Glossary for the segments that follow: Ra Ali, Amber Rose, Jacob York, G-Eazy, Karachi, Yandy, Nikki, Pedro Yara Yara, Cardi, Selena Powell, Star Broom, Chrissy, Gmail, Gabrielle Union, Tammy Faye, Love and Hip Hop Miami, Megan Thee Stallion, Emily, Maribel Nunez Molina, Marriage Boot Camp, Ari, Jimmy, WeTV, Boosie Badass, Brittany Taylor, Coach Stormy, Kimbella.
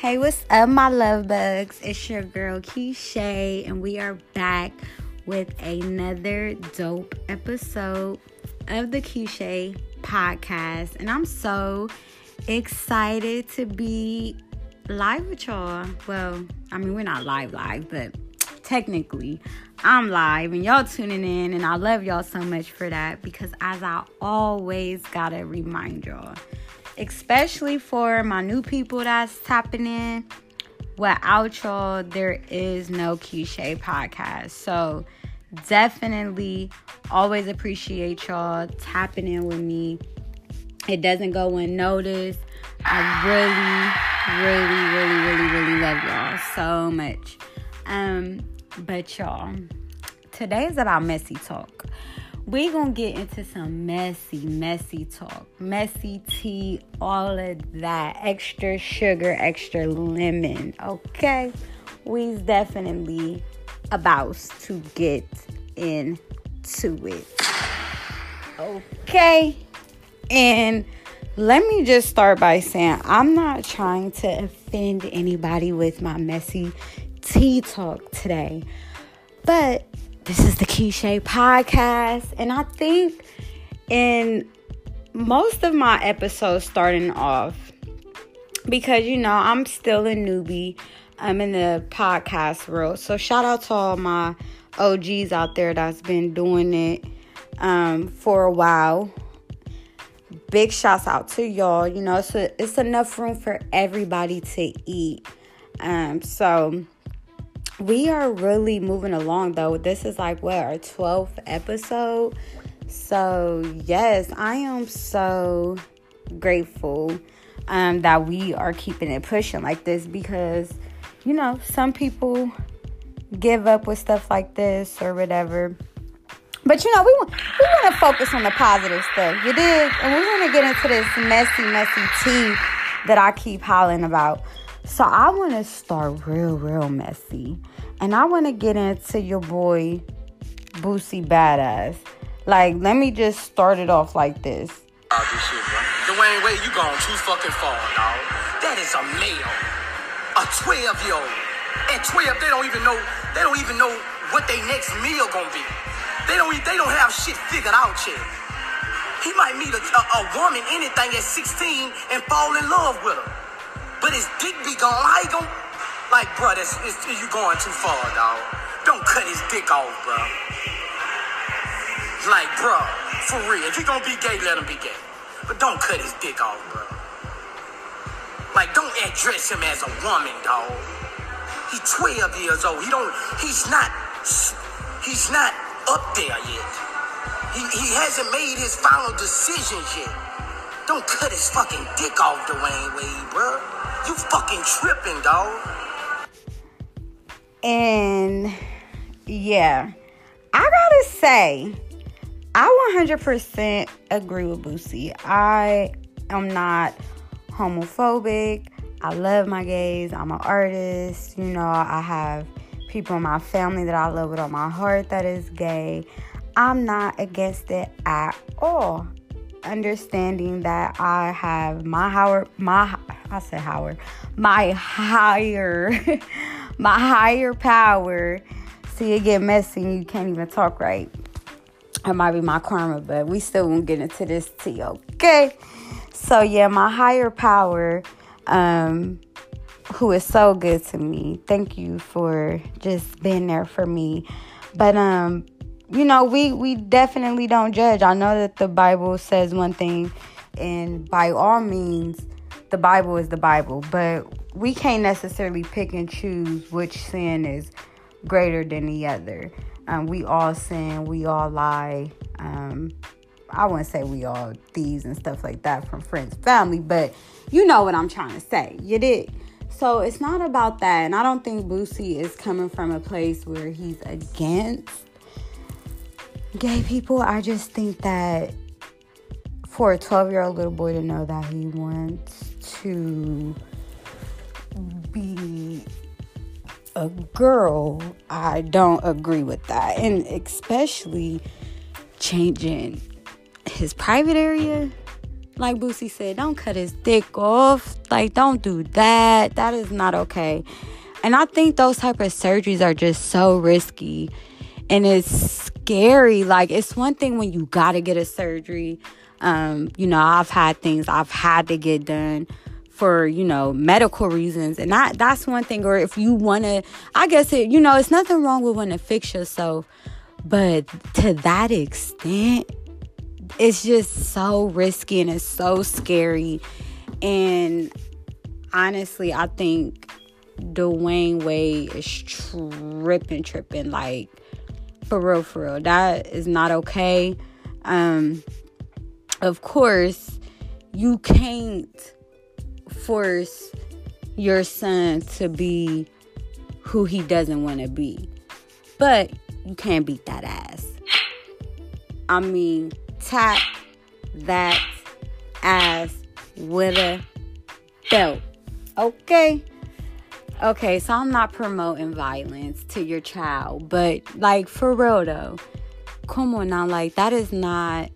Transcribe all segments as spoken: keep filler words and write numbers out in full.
Hey, what's up, my love bugs? It's your girl Keisha, and we are back with another dope episode of the Keisha podcast. And I'm so excited to be live with y'all. Well, I mean, we're not live live, but technically I'm live and y'all tuning in, and I love y'all so much for that, because as I always gotta remind y'all, especially for my new people that's tapping in, without y'all there is no Keisha podcast. So definitely always appreciate y'all tapping in with me. It doesn't go unnoticed. I really, really, really, really, really love y'all so much. Um, but y'all, today is about messy talk. We're going to get into some messy, messy talk, messy tea, all of that, extra sugar, extra lemon, okay? We's definitely about to get into it, okay? And let me just start by saying I'm not trying to offend anybody with my messy tea talk today, but this is the Keisha podcast, and I think in most of my episodes starting off, because, you know, I'm still a newbie, I'm in the podcast world, so shout out to all my O Gs out there that's been doing it um, for a while. Big shouts out to y'all. You know, it's, a, it's enough room for everybody to eat. Um, so we are really moving along, though. This is like, what, our twelfth episode? So, yes, I am so grateful um, that we are keeping it pushing like this, because, you know, some people give up with stuff like this or whatever. But, you know, we want, we want to focus on the positive stuff, you dig? And we want to get into this messy, messy tea that I keep hollering about. So I want to start real, real messy. And I want to get into your boy, Boosie Badass. Like, let me just start it off like this. Oh, this shit, bro. Dwayne Wade, you gone too fucking far, dog. That is a male. A twelve-year-old. And twelve, they don't even know, they don't even know what their next meal gonna be. They don't, they don't have shit figured out yet. He might meet a, a, a woman, anything, at sixteen and fall in love with her. But his dick be gone. How he gon'? Like, bro, that's, it's, you going too far, dog. Don't cut his dick off, bro. Like, bro, for real. If he gonna be gay, let him be gay. But don't cut his dick off, bro. Like, don't address him as a woman, dog. He's twelve years old. He don't. He's not. He's not up there yet. He he hasn't made his final decision yet. Don't cut his fucking dick off, Dwayne Wade, bro. You fucking tripping, dog. And yeah, I gotta say, I one hundred percent agree with Boosie. I am not homophobic. I love my gays. I'm an artist. You know, I have people in my family that I love with all my heart that is gay. I'm not against it at all. Understanding that I have my higher, my I said Howard, my higher, my higher power. See, it get messy and you can't even talk right. It might be my karma, but we still won't get into this tea, okay? So yeah, my higher power, um, who is so good to me. Thank you for just being there for me. But um. You know, we, we definitely don't judge. I know that the Bible says one thing, and by all means, the Bible is the Bible. But we can't necessarily pick and choose which sin is greater than the other. Um, we all sin. We all lie. Um, I wouldn't say we all thieves and stuff like that from friends, family, but you know what I'm trying to say. You did. So it's not about that. And I don't think Boosie is coming from a place where he's against gay people. I just think that for a twelve-year-old little boy to know that he wants to be a girl, I don't agree with that. And especially changing his private area. Like Boosie said, don't cut his dick off. Like, don't do that. That is not okay. And I think those type of surgeries are just so risky. And it's scary. Like, it's one thing when you got to get a surgery. Um, you know, I've had things I've had to get done for, you know, medical reasons. And I, that's one thing. Or if you want to, I guess, it, you know, it's nothing wrong with wanting to fix yourself. But to that extent, it's just so risky and it's so scary. And honestly, I think Dwayne Wade is tripping, tripping. Like, for real, for real. That is not okay. Um, of course, you can't force your son to be who he doesn't want to be. But you can't beat that ass. I mean, tap that ass with a belt. Okay? Okay, so I'm not promoting violence to your child. But, like, for real, though. Come on now. Like, that is not...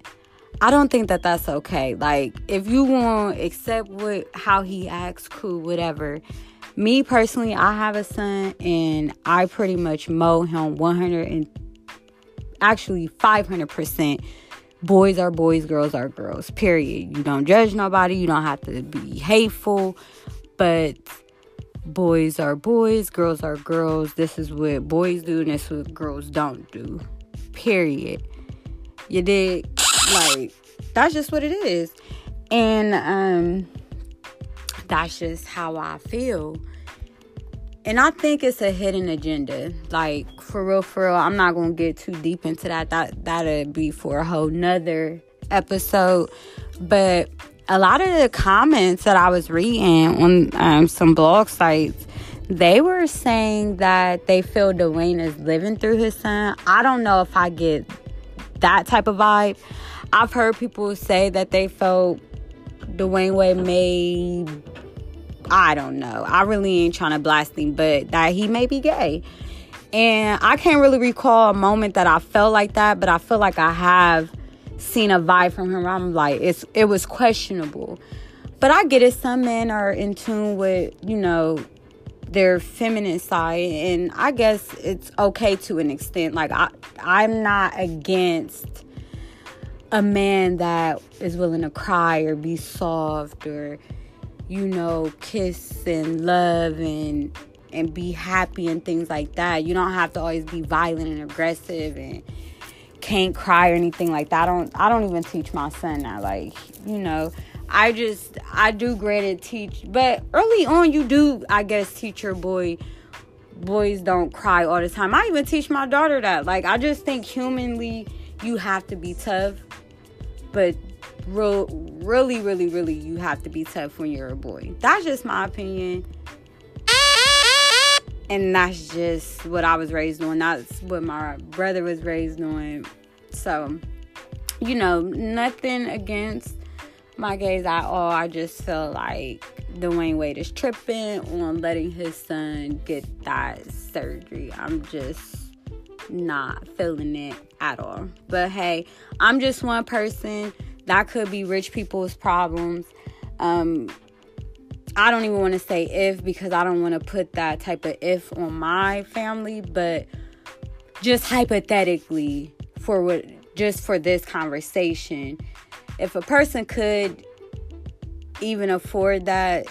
I don't think that that's okay. Like, if you want to accept what, how he acts, cool, whatever. Me, personally, I have a son, and I pretty much mow him one hundred and actually five hundred percent. Boys are boys, girls are girls, period. You don't judge nobody. You don't have to be hateful. But boys are boys, girls are girls. This is what boys do, and this is what girls don't do, period. You dig? Like, that's just what it is. And um that's just how I feel. And I think it's a hidden agenda. Like, for real, for real. I'm not gonna get too deep into that. That that'd be for a whole nother episode. But a lot of the comments that I was reading on um, some blog sites, they were saying that they feel Dwayne is living through his son. I don't know if I get that type of vibe. I've heard people say that they felt Dwayne Wade may, I don't know. I really ain't trying to blast him, but that he may be gay. And I can't really recall a moment that I felt like that, but I feel like I have seen a vibe from him. I'm like, it's it was questionable. But I get it. Some men are in tune with, you know, their feminine side, and I guess it's okay to an extent. Like, I, I'm not against a man that is willing to cry or be soft or, you know, kiss and love and and be happy and things like that. You don't have to always be violent and aggressive and can't cry or anything like that. I don't I don't even teach my son that. Like, you know, I just I do granted teach, but early on you do, I guess, teach your boy boys don't cry all the time. I even teach my daughter that. Like, I just think humanly you have to be tough, but real, really, really, really, you have to be tough when you're a boy. That's just my opinion, and that's just what I was raised on. That's what my brother was raised on. So, you know, nothing against my gays at all. I just feel like Dwayne Wade is tripping on letting his son get that surgery. I'm just not feeling it at all. But hey, I'm just one person. That could be rich people's problems. Um, I don't even want to say if, because I don't want to put that type of if on my family. But just hypothetically, for what, just for this conversation, if a person could even afford that,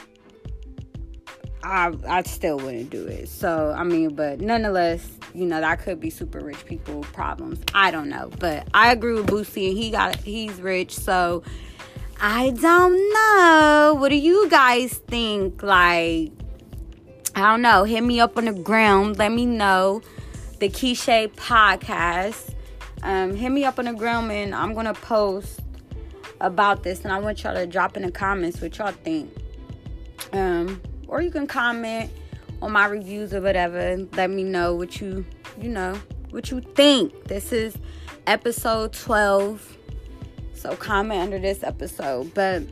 I I still wouldn't do it. So, I mean, but nonetheless, you know, that could be super rich people problems. I don't know. But I agree with Boosie, and he got he's rich. So, I don't know. What do you guys think? Like, I don't know. Hit me up on the ground. Let me know. The Keisha Podcast. Um, hit me up on the ground, and I'm going to post about this, and I want y'all to drop in the comments what y'all think. Um, or you can comment on my reviews or whatever. Let me know what you, you know, what you think. This is episode twelve, so comment under this episode. But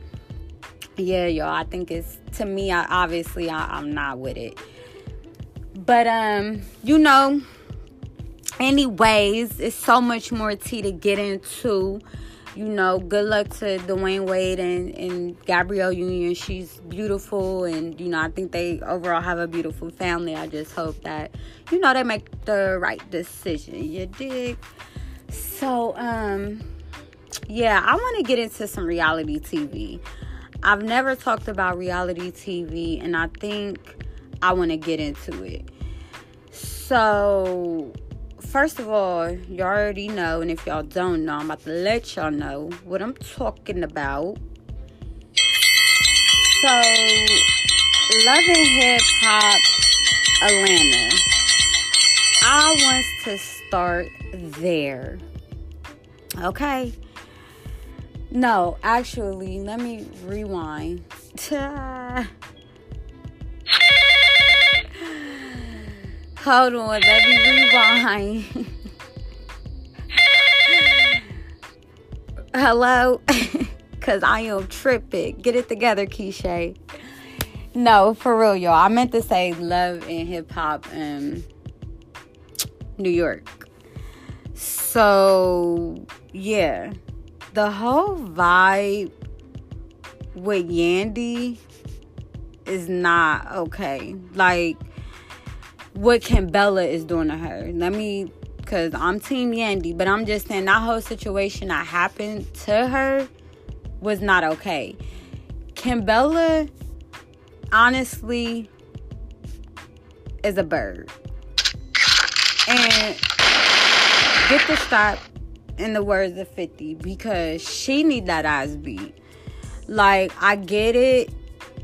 yeah, y'all, I think it's, to me, I obviously I, I'm not with it. But um, you know, anyways, it's so much more tea to get into. you know, good luck to Dwayne Wade and, and Gabrielle Union. She's beautiful, and, you know, I think they overall have a beautiful family. I just hope that, you know, they make the right decision. You dig? So, um, yeah, I want to get into some reality T V. I've never talked about reality T V, and I think I want to get into it. So, first of all, y'all already know, and if y'all don't know, I'm about to let y'all know what I'm talking about. So, Love and Hip Hop Atlanta. I want to start there. Okay. No, actually, let me rewind. Hold on, let me rewind. Hello? Because I am tripping. Get it together, Keisha. No, for real, y'all. I meant to say Love and Hip Hop um, New York. So, yeah. The whole vibe with Yandy is not okay. Like, what Kimbella is doing to her. Let me, because I'm Team Yandy, but I'm just saying that whole situation that happened to her was not okay. Kimbella, honestly, is a bird. And get the stop in the words of fifty, because she need that ass beat. Like, I get it.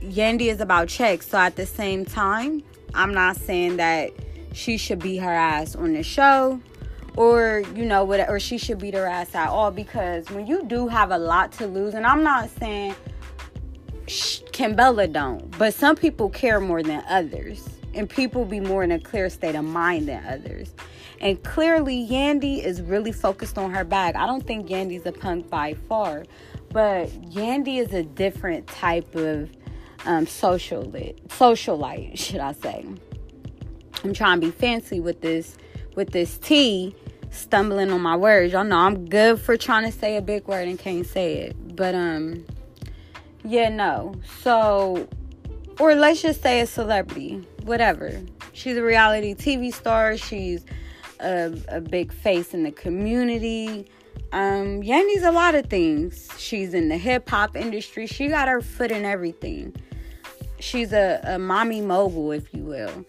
Yandy is about checks, so at the same time, I'm not saying that she should beat her ass on the show, or, you know, what, or she should beat her ass at all, because when you do have a lot to lose, and I'm not saying sh- Kimbella don't, but some people care more than others, and people be more in a clear state of mind than others. And clearly, Yandy is really focused on her bag. I don't think Yandy's a punk by far, but Yandy is a different type of Um, socialite, socialite, should I say? I'm trying to be fancy with this, with this tea. Stumbling on my words, y'all know I'm good for trying to say a big word and can't say it. But um, yeah, no. So, or let's just say a celebrity, whatever. She's a reality T V star. She's a, a big face in the community. Um, Yandy's a lot of things. She's in the hip hop industry. She got her foot in everything. She's a, a mommy mogul, if you will.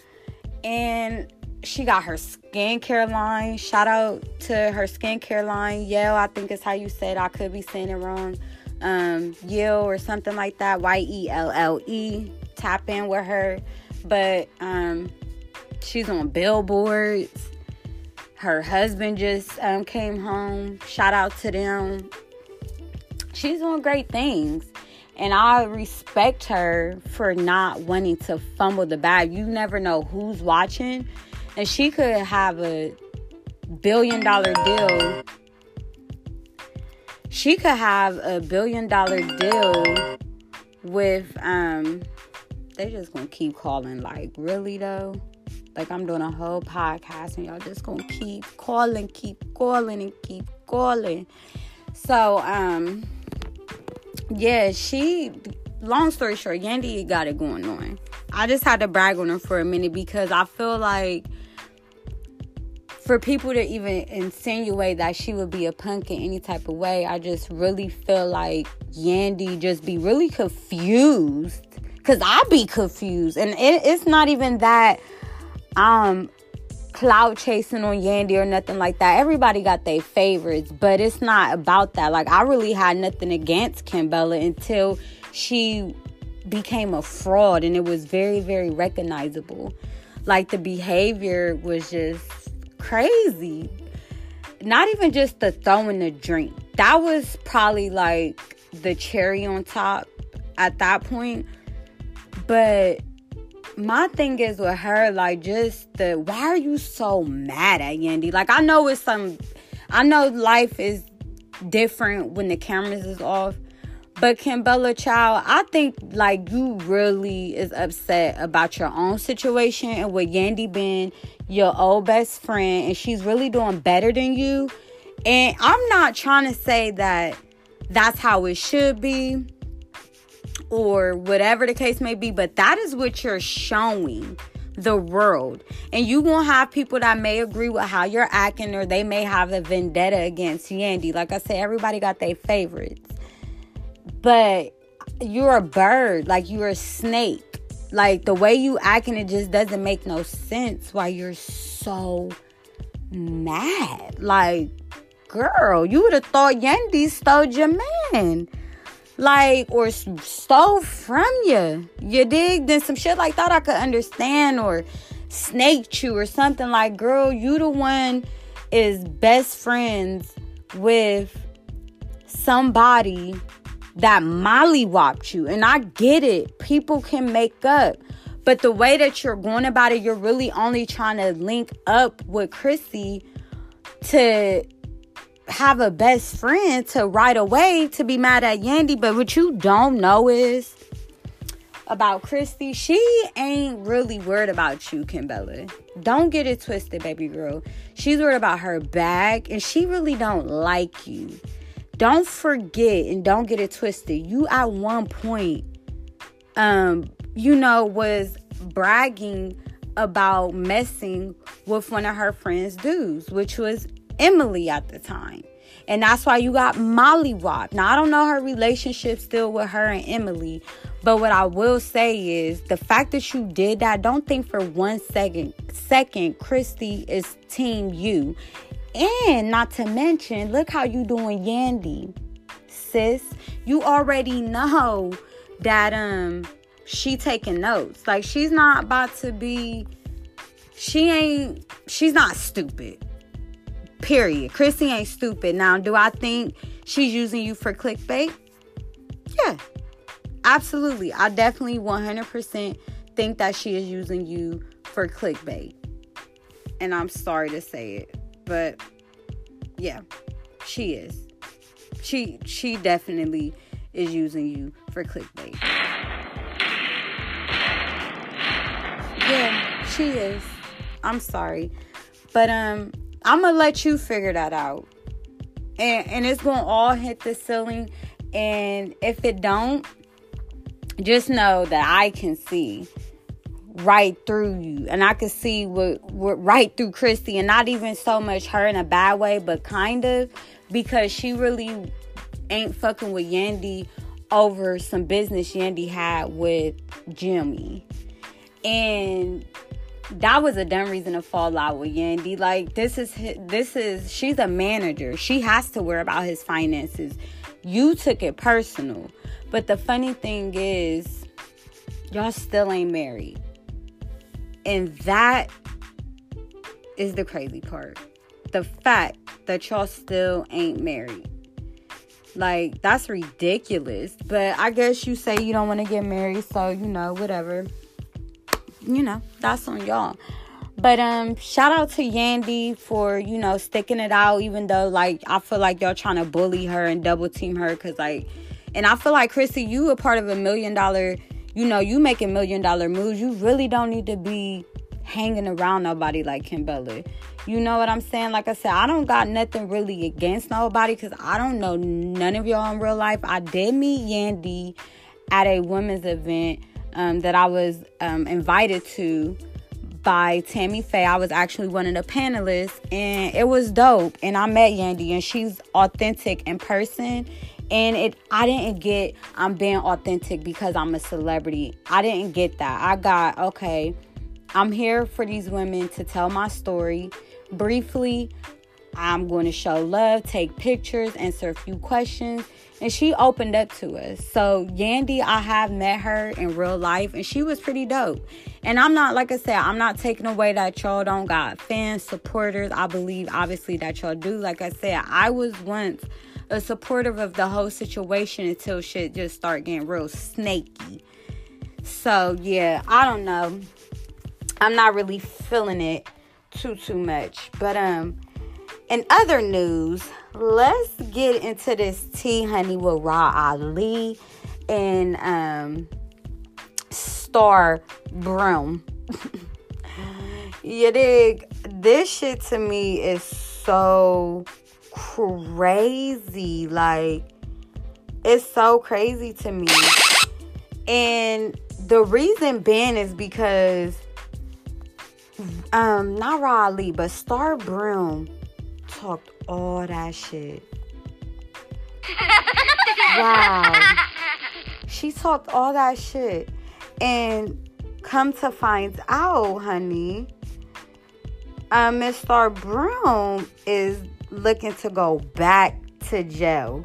And she got her skincare line. Shout out to her skincare line. Yale, I think is how you said. I could be saying it wrong. Um, Yale or something like that. Y E L L E. Tap in with her. But um, she's on billboards. Her husband just um, came home. Shout out to them. She's doing great things. And I respect her for not wanting to fumble the bag. You never know who's watching. And she could have a billion dollar deal. She could have a billion dollar deal with... um. They just gonna keep calling. Like, really, though? Like, I'm doing a whole podcast and y'all just gonna keep calling, keep calling, and keep calling. So, um, yeah, she, long story short, Yandy got it going on. I just had to brag on her for a minute, because I feel like for people to even insinuate that she would be a punk in any type of way, I just really feel like Yandy just be really confused. Because I be confused. And it, it's not even that... Um, cloud chasing on Yandy or nothing like that. Everybody got their favorites, but it's not about that. Like, I really had nothing against Kimbella until she became a fraud, and it was very, very recognizable. Like, the behavior was just crazy. Not even just the throwing the drink. That was probably like the cherry on top at that point. But my thing is with her, like, just the, why are you so mad at Yandy? Like, I know it's some, I know life is different when the cameras is off, but Kimbella, child, I think, like, you really is upset about your own situation, and with Yandy being your old best friend, and she's really doing better than you. And I'm not trying to say that that's how it should be, or whatever the case may be. But that is what you're showing the world. And you won't have people that may agree with how you're acting, or they may have a vendetta against Yandy. Like I said, everybody got their favorites. But you're a bird. Like, you're a snake. Like, the way you acting, it just doesn't make no sense why you're so mad. Like, girl, you would have thought Yandy stole your man. Like, or stole from you. You dig? Then some shit like that I could understand, or snaked you or something. Like, girl, you the one is best friends with somebody that mollywopped you. And I get it. People can make up. But the way that you're going about it, you're really only trying to link up with Chrissy to have a best friend to right away to be mad at Yandy. But what you don't know is about Chrissy, she ain't really worried about you, Kimbella. Don't get it twisted, baby girl. She's worried about her bag, and she really don't like you. Don't forget, and don't get it twisted. You at one point, um, you know, was bragging about messing with one of her friend's dudes, which was Emily at the time. And that's why you got mollywopped. Now, I don't know her relationship still with her and Emily, but what I will say is the fact that you did that, don't think for one second, second Chrissy is team you. And not to mention, look how you doing Yandy, sis. You already know that um she taking notes. Like, she's not about to be, she ain't, she's not stupid. Period. Chrissy ain't stupid. Now, do I think she's using you for clickbait? Yeah, absolutely. I definitely one hundred percent think that she is using you for clickbait. And I'm sorry to say it, but yeah, she is. She she definitely is using you for clickbait. Yeah, she is. I'm sorry. But, um... I'm going to let you figure that out. And, and it's going to all hit the ceiling. And if it don't, just know that I can see right through you. And I can see what, what right through Chrissy. And not even so much her in a bad way, but kind of. Because she really ain't fucking with Yandy over some business Yandy had with Jimmy. And that was a dumb reason to fall out with Yandy. Like, this is, this is, she's a manager. She has to worry about his finances. You took it personal. But the funny thing is, y'all still ain't married. And that is the crazy part. The fact that y'all still ain't married. Like, that's ridiculous. But I guess you say you don't want to get married, so, you know, whatever. You know, that's on y'all. But um, shout out to Yandy for, you know, sticking it out, even though, like, I feel like y'all trying to bully her and double team her. Because, like, and I feel like, Chrissy, you a part of a million dollar, you know, you making million dollar moves. You really don't need to be hanging around nobody like Kimbella. You know what I'm saying? Like I said, I don't got nothing really against nobody because I don't know none of y'all in real life. I did meet Yandy at a women's event. Um, that I was um, invited to by Tammy Faye. I was actually one of the panelists, and it was dope. And I met Yandy, and she's authentic in person. And it, I didn't get I'm being authentic because I'm a celebrity. I didn't get that. I got, okay, I'm here for these women to tell my story briefly. I'm going to show love, take pictures, answer a few questions. And she opened up to us. So Yandy, I have met her in real life, and she was pretty dope. And I'm not, like I said, I'm not taking away that y'all don't got fans, supporters. I believe, obviously, that y'all do. Like I said, I was once a supporter of the whole situation until shit just started getting real snaky. So, yeah, I don't know. I'm not really feeling it too, too much. But, um... in other news, let's get into this tea, honey, with Ra Ali and um, Star Broom. You dig? This shit to me is so crazy. Like, It's so crazy to me. And the reason being is because um not Ra Ali, but Star Broom talked all that shit. Wow. She talked all that shit. And come to find out, honey, uh, Miss Star Broom is looking to go back to jail.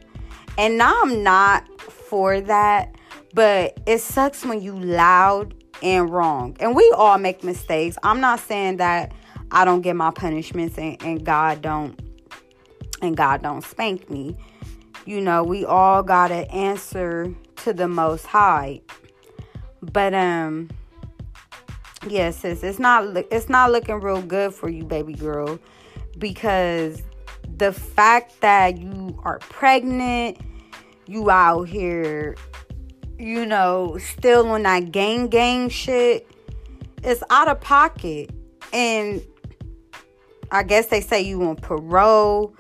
And now I'm not for that, but it sucks when you loud and wrong. And we all make mistakes. I'm not saying that I don't get my punishments and, and God don't and God don't spank me. You know, we all gotta answer to the Most High. But um yeah, sis, it's not it's not looking real good for you, baby girl, because the fact that you are pregnant, you out here, you know, still on that gang gang shit, it's out of pocket. And I guess they say you on parole,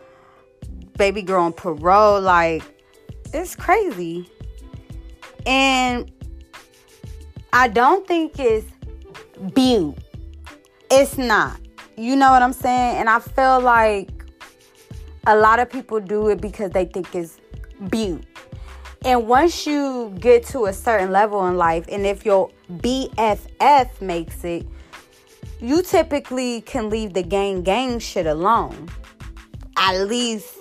baby girl on parole, like, it's crazy. And I don't think it's beaut. It's not. You know what I'm saying? And I feel like a lot of people do it because they think it's beaut. And once you get to a certain level in life, and if your B F F makes it, you typically can leave the gang gang shit alone. At least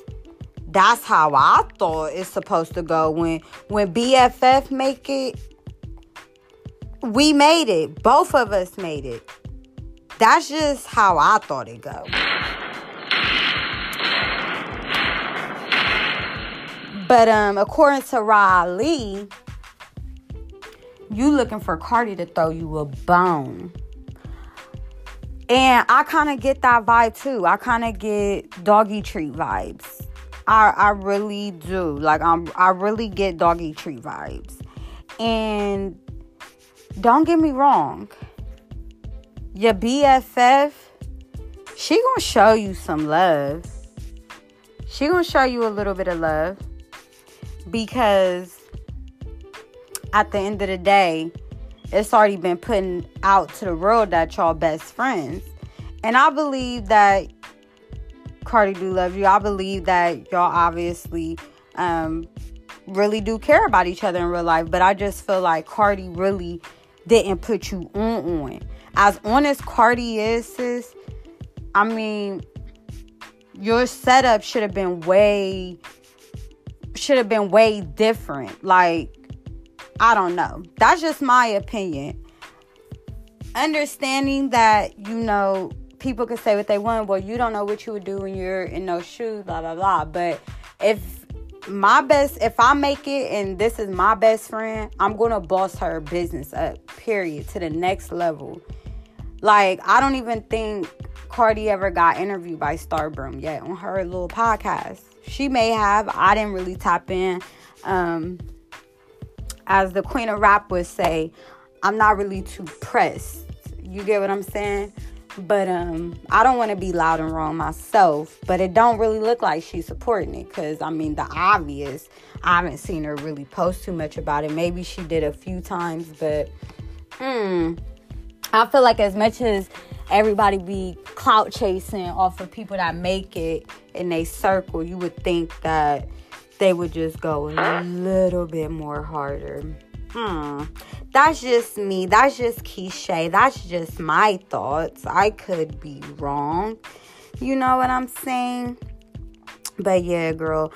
that's how I thought it's supposed to go. When when B F F make it, we made it. Both of us made it. That's just how I thought it go. But um, according to Ra Ali, you looking for Cardi to throw you a bone. And I kind of get that vibe too. I kind of get doggy treat vibes. I, I really do. Like, I'm, I really get doggy treat vibes. And don't get me wrong, your B F F, she gonna show you some love. She gonna show you a little bit of love, because at the end of the day, it's already been put out to the world that y'all best friends. And I believe that Cardi do love you. I believe that y'all obviously um, really do care about each other in real life. But I just feel like Cardi really didn't put you on on. As on as Cardi is, sis, I mean, your setup should have been way, should have been way different. Like, I don't know. That's just my opinion. Understanding that, you know, people can say what they want. Well, you don't know what you would do when you're in those shoes, blah, blah, blah. But if my best, if I make it and this is my best friend, I'm going to boss her business up, period, to the next level. Like, I don't even think Cardi ever got interviewed by Star Broom yet on her little podcast. She may have. I didn't really tap in. Um, as the queen of rap would say, I'm not really too pressed. You get what I'm saying? But um, I don't want to be loud and wrong myself. But it don't really look like she's supporting it. Because, I mean, the obvious, I haven't seen her really post too much about it. Maybe she did a few times. But mm, I feel like as much as everybody be clout chasing off of people that make it in their circle, you would think that they would just go a little bit more harder. Hmm. That's just me. That's just Keisha. That's just my thoughts. I could be wrong. You know what I'm saying? But yeah, girl.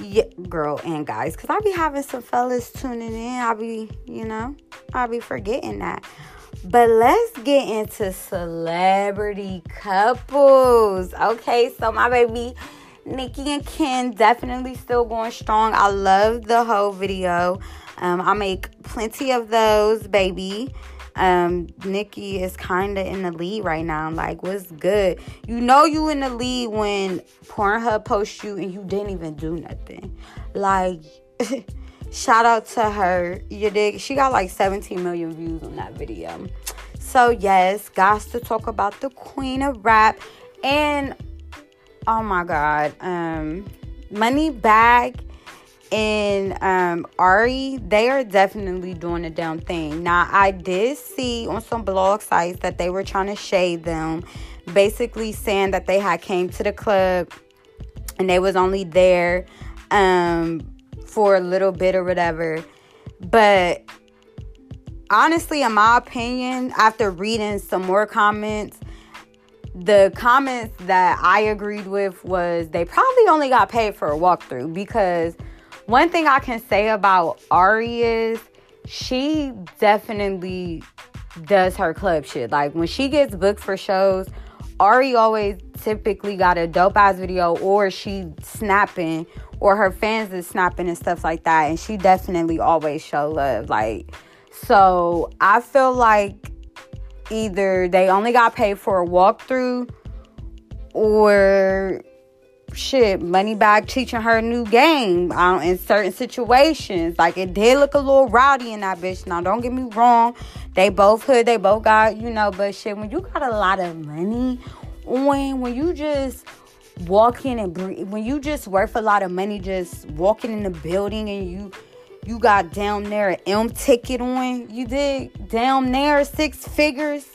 Yeah, girl and guys. Because I be having some fellas tuning in. I be, you know, I be forgetting that. But let's get into celebrity couples. Okay, so my baby Nikki and Ken definitely still going strong. I love the whole video. Um, I make plenty of those, baby. Um, Nikki is kind of in the lead right now. I'm like, what's good? You know you in the lead when Pornhub posts you and you didn't even do nothing. Like, shout out to her. You dig? She got like seventeen million views on that video. So, yes, guys, to talk about the queen of rap. And, oh my God, um, Moneybags and um, Ari, they are definitely doing a dumb thing. Now, I did see on some blog sites that they were trying to shade them, basically saying that they had came to the club and they was only there um, for a little bit or whatever. But honestly, in my opinion, after reading some more comments, the comments that I agreed with was they probably only got paid for a walkthrough. Because one thing I can say about Ari is she definitely does her club shit. Like, when she gets booked for shows, Ari always typically got a dope-ass video, or she snapping, or her fans is snapping and stuff like that. And she definitely always show love. Like, so I feel like either they only got paid for a walkthrough, or shit, Moneybag teaching her new game um, in certain situations. Like, it did look a little rowdy in that bitch. Now, don't get me wrong. They both hood. They both got, you know, but shit, when you got a lot of money on, when you just walk in and breathe, when you just worth a lot of money, just walking in the building and you... You got down there an M ticket on. You dig? Down there six figures.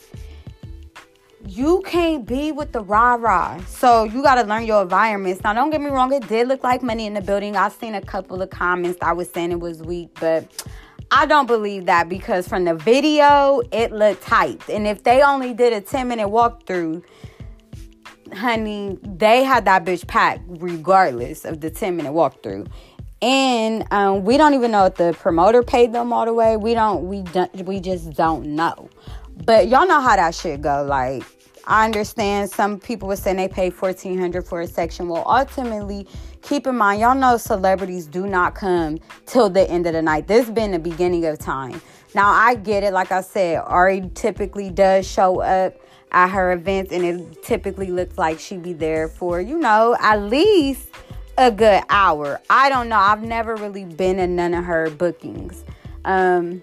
You can't be with the rah-rah. So you got to learn your environments. Now, don't get me wrong. It did look like money in the building. I've seen a couple of comments that was saying it was weak. But I don't believe that, because from the video, it looked hyped. And if they only did a ten-minute walkthrough, honey, they had that bitch packed regardless of the ten-minute walkthrough. And um, we don't even know if the promoter paid them all the way. We don't, we don't, we just don't know. But y'all know how that shit go. Like, I understand some people were saying they paid fourteen hundred dollars for a section. Well, ultimately, keep in mind, y'all know celebrities do not come till the end of the night. This has been the beginning of time. Now, I get it. Like I said, Ari typically does show up at her events, and it typically looks like she be there for, you know, at least a good hour. I don't know. I've never really been in none of her bookings. Um,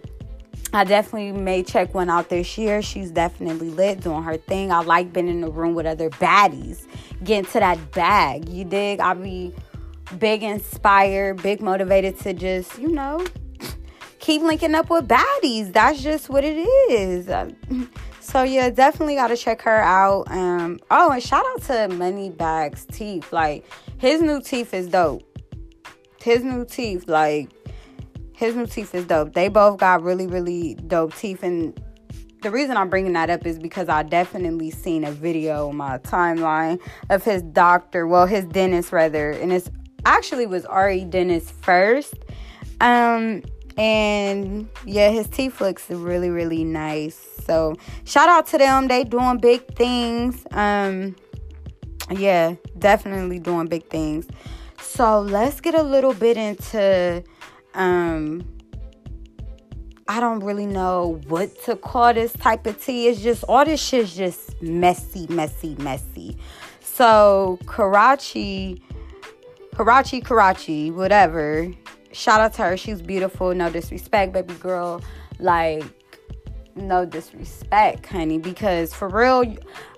I definitely may check one out this year. She's definitely lit, doing her thing. I like being in the room with other baddies, getting to that bag. You dig? I'll be big inspired, big motivated to just, you know, keep linking up with baddies. That's just what it is. So yeah, definitely gotta check her out. Um, oh, and shout out to Moneybags' teeth. Like, his new teeth is dope. His new teeth, like, his new teeth is dope. They both got really, really dope teeth. And the reason I'm bringing that up is because I definitely seen a video on my timeline of his doctor, well, his dentist rather, and it's actually was Ari Dennis first. Um. And yeah, his teeth looks really, really nice. So shout out to them. They doing big things. Um, yeah, definitely doing big things. So let's get a little bit into, um, I don't really know what to call this type of tea. It's just, all this shit's just messy, messy, messy. So Karachi, Karachi, Karachi, whatever. Shout out to her. She's beautiful. No disrespect, baby girl. Like, no disrespect, honey. Because for real,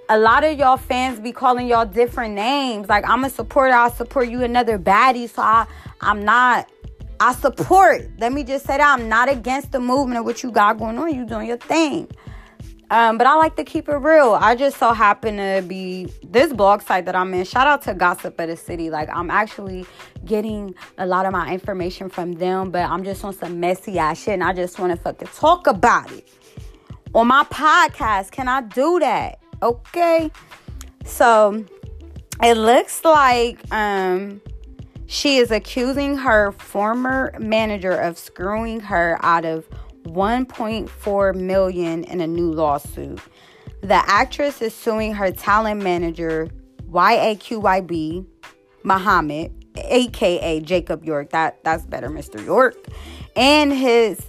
a lot of y'all fans be calling y'all different names. Like, I'm a supporter. I support you, another baddie. So I, I'm not, I support. Let me just say that. I'm not against the movement of what you got going on. You doing your thing. Um, but I like to keep it real. I just so happen to be this blog site that I'm in. Shout out to Gossip of the City. Like, I'm actually getting a lot of my information from them, but I'm just on some messy ass shit, and I just want to fucking talk about it on my podcast. Can I do that? Okay. So it looks like um, she is accusing her former manager of screwing her out of one point four million dollars in a new lawsuit. The actress is suing her talent manager, Y A Q Y B Muhammad, aka Jacob York. That that's better, Mister York, and his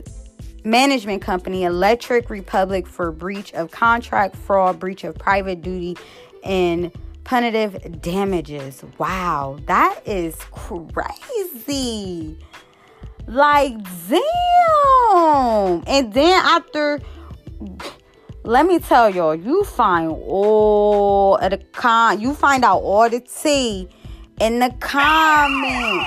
management company, Electric Republic, for breach of contract, fraud, breach of private duty, and punitive damages. Wow, that is crazy. Like, damn. And then after, let me tell y'all, you find all of the con, you find out all the tea in the comments.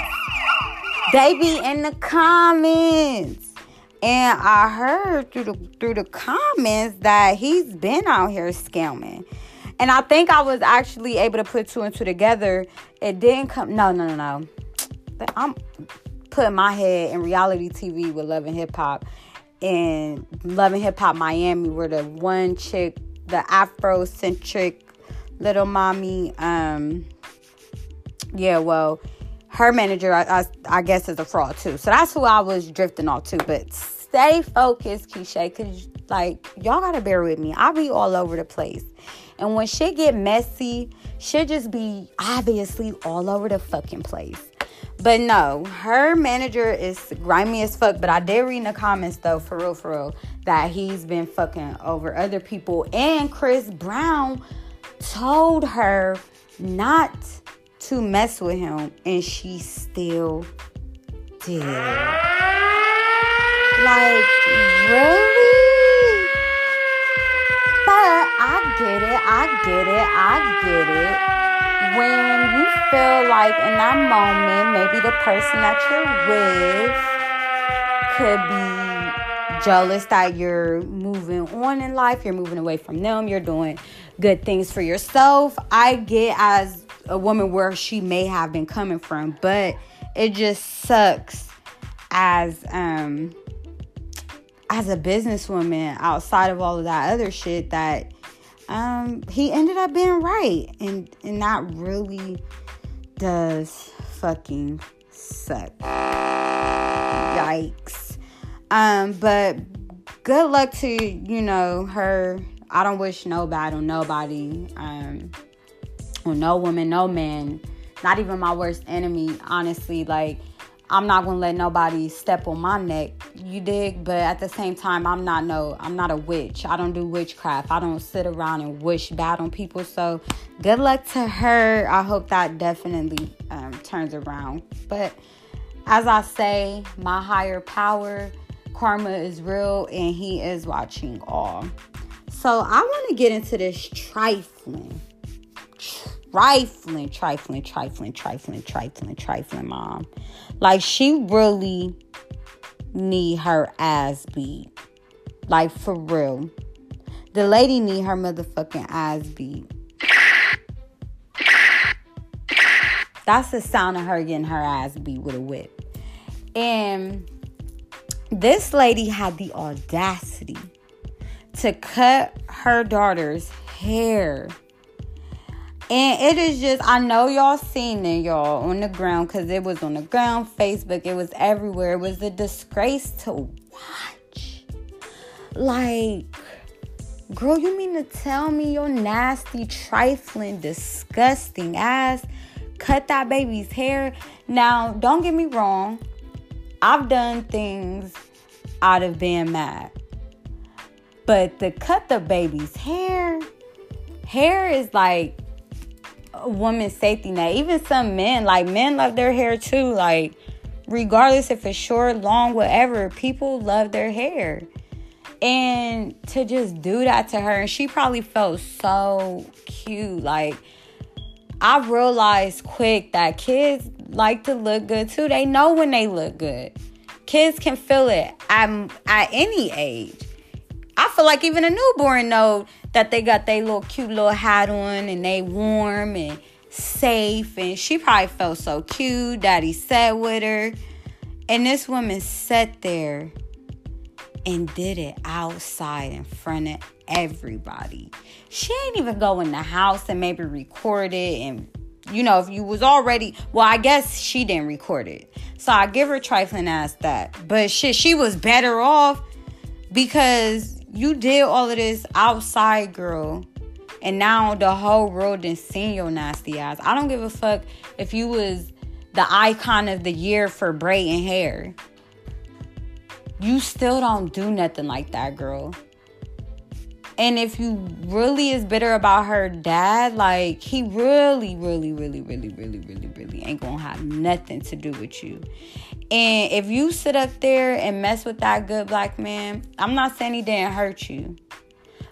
They be in the comments. And I heard through the through the comments that he's been out here scamming. And I think I was actually able to put two and two together. It didn't come. No, no, no, no. But I'm putting my head in reality T V with Love and Hip Hop. And Love and Hip Hop Miami, where the one chick, the Afrocentric little mommy. Um, yeah, well, her manager, I, I, I guess, is a fraud, too. So that's who I was drifting off to. But stay focused, Keisha, because, like, y'all got to bear with me. I be all over the place. And when shit get messy, shit just be obviously all over the fucking place. But no, her manager is grimy as fuck. But I did read in the comments, though, for real, for real, that he's been fucking over other people. And Chris Brown told her not to mess with him. And she still did. Like, really? But I get it, I get it, I get it. When you feel like in that moment, maybe the person that you're with could be jealous that you're moving on in life, you're moving away from them, you're doing good things for yourself. I get as a woman where she may have been coming from, but it just sucks as, um... as a businesswoman, outside of all of that other shit, that um, he ended up being right. And, and that really does fucking suck. Yikes. Um, but good luck to, you know, her. I don't wish no bad on nobody. Um, on no woman, no man. Not even my worst enemy, honestly. Like, I'm not gonna let nobody step on my neck, you dig? But at the same time, I'm not no, I'm not a witch. I don't do witchcraft. I don't sit around and wish bad on people. So good luck to her. I hope that definitely um, turns around. But as I say, my higher power, karma is real, and he is watching all. So I want to get into this trifling, trifling, trifling, trifling, trifling, trifling, trifling, mom. Like, she really need her ass beat. Like, for real. The lady need her motherfucking ass beat. That's the sound of her getting her ass beat with a whip. And this lady had the audacity to cut her daughter's hair. And it is just, I know y'all seen it, y'all, on the ground, because it was on the ground, Facebook, it was everywhere. It was a disgrace to watch. Like, girl, you mean to tell me your nasty, trifling, disgusting ass cut that baby's hair? Now, don't get me wrong. I've done things out of being mad. But to cut the baby's hair, hair is like woman's safety net. Even some men, like, men love their hair too. Like, regardless if it's short, long, whatever, people love their hair. And to just do that to her, and she probably felt so cute. Like, I realized quick that kids like to look good too. They know when they look good. Kids can feel it at, at any age. I feel like even a newborn knows that they got their little cute little hat on and they warm and safe. And she probably felt so cute. Daddy sat with her. And this woman sat there and did it outside in front of everybody. She ain't even go in the house and maybe record it. And, you know, if you was already... Well, I guess she didn't record it. So I give her trifling ass that. But shit, she was better off because... You did all of this outside, girl, and now the whole world done seen your nasty ass. I don't give a fuck if you was the icon of the year for braiding hair. You still don't do nothing like that, girl. And if you really is bitter about her dad, like, he really, really, really, really, really, really, really ain't gonna have nothing to do with you. And if you sit up there and mess with that good black man, I'm not saying he didn't hurt you.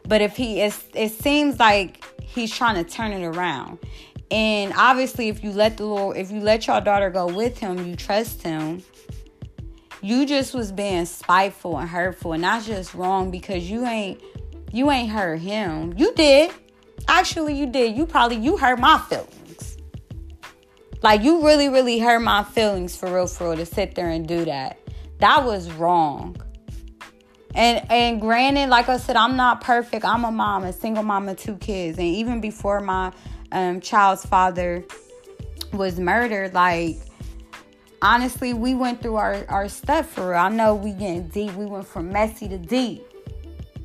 But if he is, it seems like he's trying to turn it around. And obviously, if you let the Lord, if you let your daughter go with him, you trust him. You just was being spiteful and hurtful, and that's just wrong because you ain't you ain't hurt him. You did. Actually, you did. You probably you hurt my feelings. Like you really, really hurt my feelings for real, for real, to sit there and do that. That was wrong. And and granted, like I said, I'm not perfect. I'm a mom, a single mom of two kids. And even before my um, child's father was murdered, like, honestly, we went through our, our stuff for real. I know we getting deep. We went from messy to deep.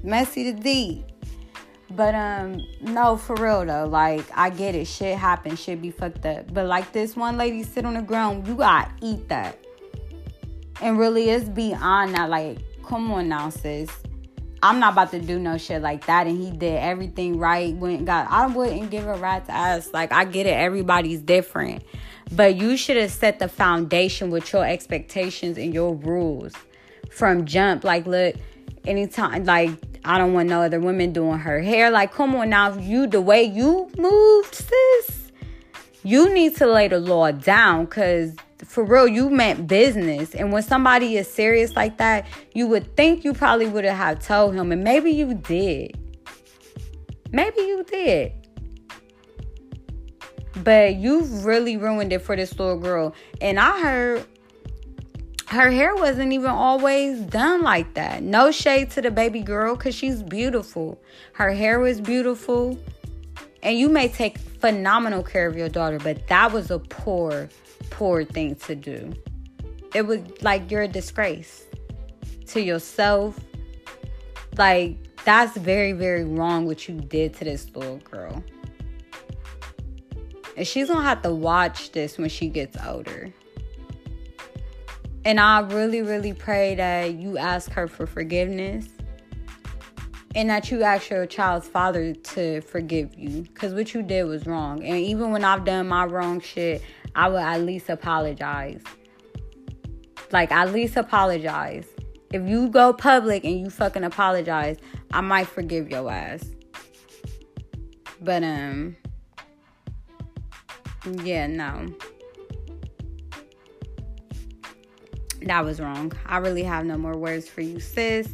Messy to deep. But, um, no, for real, though. Like, I get it. Shit happens. Shit be fucked up. But like this one lady sit on the ground, you gotta eat that. And really, it's beyond that, like, come on now, sis. I'm not about to do no shit like that. And he did everything right. Went got. I wouldn't give a rat's ass. Like, I get it. Everybody's different. But you should have set the foundation with your expectations and your rules from jump. Like, look, anytime, like, I don't want no other women doing her hair. Like, come on now. You, the way you moved, sis, you need to lay the law down because... For real, you meant business. And when somebody is serious like that, you would think you probably would have told him. And maybe you did. Maybe you did. But you've really ruined it for this little girl. And I heard her hair wasn't even always done like that. No shade to the baby girl because she's beautiful. Her hair was beautiful. And you may take phenomenal care of your daughter, but that was a poor... poor thing to do. It was like you're a disgrace to yourself. Like that's very, very wrong what you did to this little girl. And she's gonna have to watch this when she gets older. And I really, really pray that you ask her for forgiveness and that you ask your child's father to forgive you because what you did was wrong. And even when I've done my wrong shit, I would at least apologize. Like, at least apologize. If you go public and you fucking apologize, I might forgive your ass. But, um... yeah, no. That was wrong. I really have no more words for you, sis.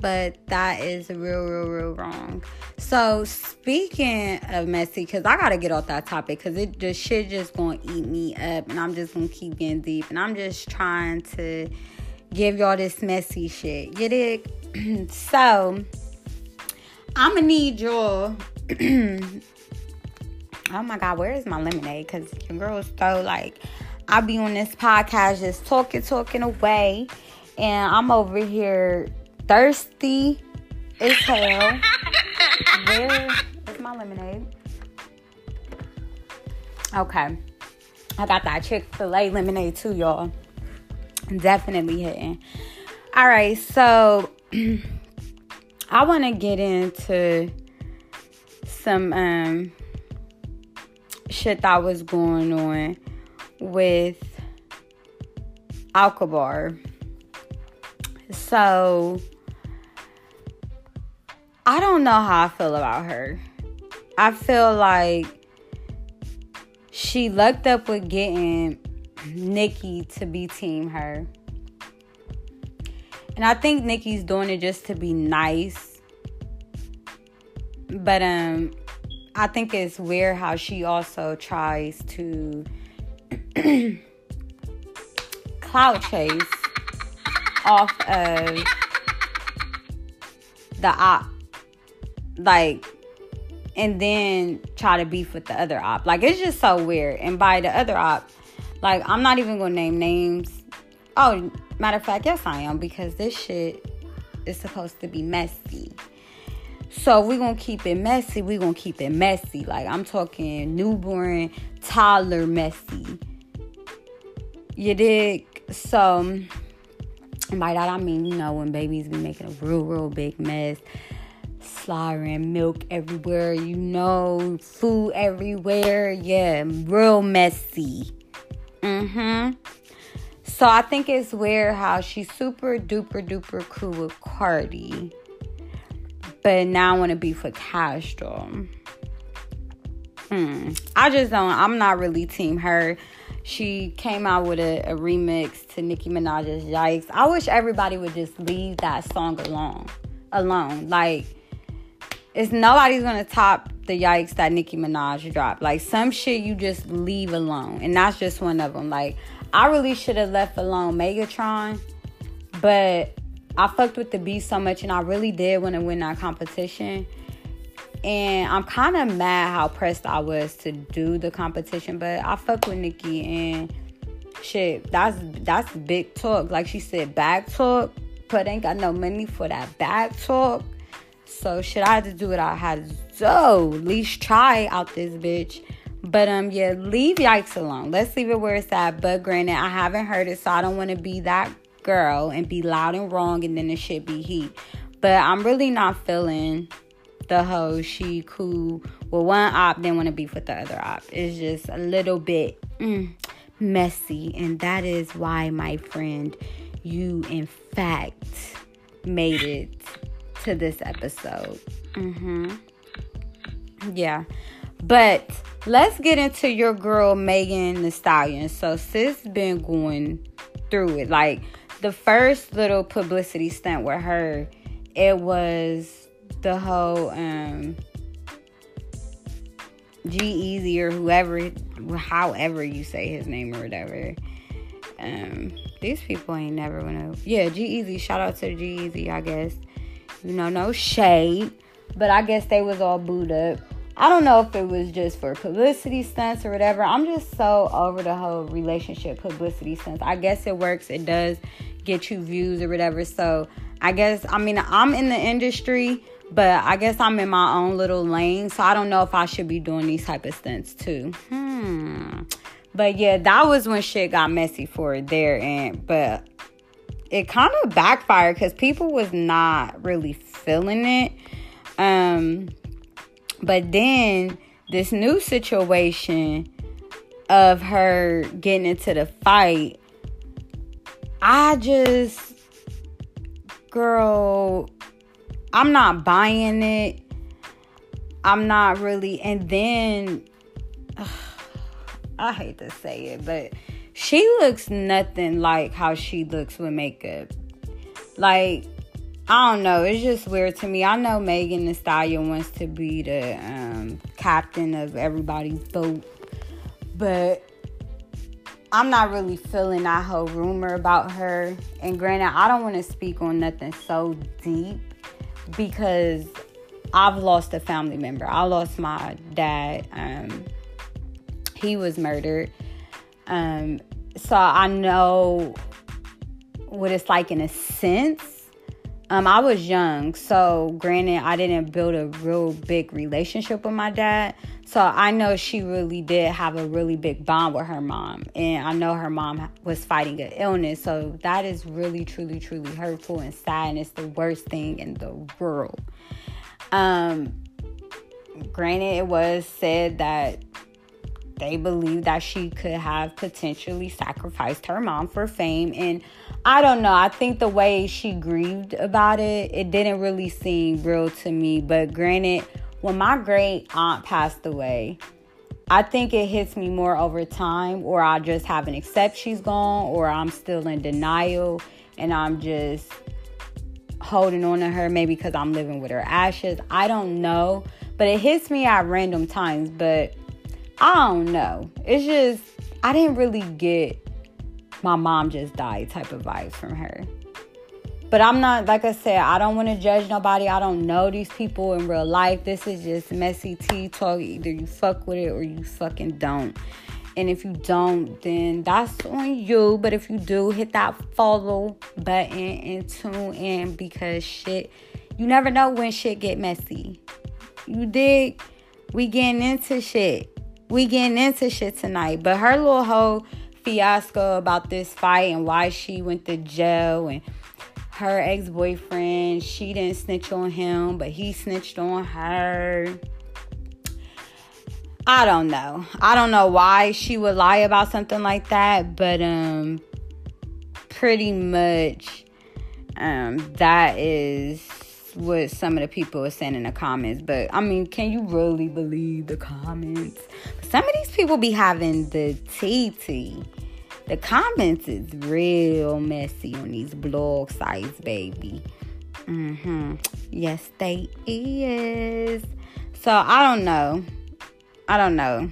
But that is real, real, real wrong. So, speaking of messy, because I got to get off that topic because it just shit just going to eat me up and I'm just going to keep getting deep. And I'm just trying to give y'all this messy shit. You dig? So, I'm going to need y'all. Oh, my God. Where is my lemonade? Because your girl's so, like, I be on this podcast just talking, talking away. And I'm over here thirsty as hell. Where is my lemonade? Okay. I got that Chick-fil-A lemonade too, y'all. Definitely hitting. All right, so I want to get into some um shit that was going on with Alcobar. So I don't know how I feel about her. I feel like she lucked up with getting Nikki to be team her. And I think Nikki's doing it just to be nice. But um, I think it's weird how she also tries to clout chase off of the op. Like, and then try to beef with the other op. Like, it's just so weird. And by the other op, like, I'm not even going to name names. Oh, matter of fact, yes, I am. Because this shit is supposed to be messy. So, if we're going to keep it messy, we're going to keep it messy. Like, I'm talking newborn, toddler messy. You dig? So, by that, I mean, you know, when babies be making a real, real big mess. Slathering milk everywhere, you know, food everywhere. Yeah, real messy. Mm-hmm. So I think it's weird how she's super duper duper cool with Cardi. But now I want to beef with Castro. hmm, I just don't, I'm not really team her. She came out with a, a remix to Nicki Minaj's Yikes. I wish everybody would just leave that song alone. Alone. Like, it's nobody's going to top the Yikes that Nicki Minaj dropped. Like, some shit you just leave alone. And that's just one of them. Like, I really should have left alone Megatron. But I fucked with the beat so much, and I really did want to win that competition. And I'm kind of mad how pressed I was to do the competition, but I fuck with Nikki, and shit, that's that's big talk. Like she said, bag talk, but ain't got no money for that bag talk. So shit, I had to do what I had to do. At least try out this bitch. But um, yeah, leave Yikes alone. Let's leave it where it's at. But granted, I haven't heard it, so I don't want to be that girl and be loud and wrong, and then it should be heat. But I'm really not feeling the hoe she cool with one op, then want to beef with the other op. It's just a little bit mm, messy, and that is why, my friend, you in fact made it to this episode. Mm-hmm. Yeah, but let's get into your girl Megan Thee Stallion. So sis been going through it. Like the first little publicity stunt with her, it was the whole um, G-Eazy or whoever, however you say his name or whatever. Um, these people ain't never gonna. Yeah, G-Eazy. Shout out to G-Eazy, I guess. You know, no shade. But I guess they was all booed up. I don't know if it was just for publicity stunts or whatever. I'm just so over the whole relationship publicity stunts. I guess it works. It does get you views or whatever. So, I guess, I mean, I'm in the industry, but I guess I'm in my own little lane. So I don't know if I should be doing these type of stunts too. Hmm. But yeah, that was when shit got messy for their end. But it kind of backfired because people was not really feeling it. Um, but then this new situation of her getting into the fight, I just, girl, I'm not buying it. I'm not really. And then, ugh, I hate to say it, but she looks nothing like how she looks with makeup. Like, I don't know. It's just weird to me. I know Megan Thee Stallion wants to be the um, captain of everybody's boat, but I'm not really feeling that whole rumor about her. And granted, I don't want to speak on nothing so deep, because I've lost a family member. I lost my dad. Um, he was murdered. Um, so I know what it's like in a sense. Um, I was young. So granted, I didn't build a real big relationship with my dad. So I know she really did have a really big bond with her mom. And I know her mom was fighting an illness. So that is really, truly, truly hurtful and sad. And it's the worst thing in the world. Um, granted, it was said that they believed that she could have potentially sacrificed her mom for fame. And I don't know. I think the way she grieved about it, it didn't really seem real to me. But granted, when my great aunt passed away, I think it hits me more over time, or I just haven't accepted she's gone, or I'm still in denial and I'm just holding on to her, maybe because I'm living with her ashes. I don't know, but it hits me at random times. But I don't know. It's just, I didn't really get my mom just died type of vibes from her. But I'm not, like I said, I don't want to judge nobody. I don't know these people in real life. This is just messy tea talk. Either you fuck with it or you fucking don't. And if you don't, then that's on you. But if you do, hit that follow button and tune in, because shit, you never know when shit get messy. You dig? We getting into shit. We getting into shit tonight. But her little whole fiasco about this fight and why she went to jail, and her ex-boyfriend, she didn't snitch on him, but he snitched on her. I don't know. I don't know why she would lie about something like that, but um, pretty much um, that is that's what some of the people are saying in the comments. But, I mean, can you really believe the comments? Some of these people be having the T T. The comments is real messy on these blog sites, baby. Mm-hmm. Yes, they is. So, I don't know. I don't know.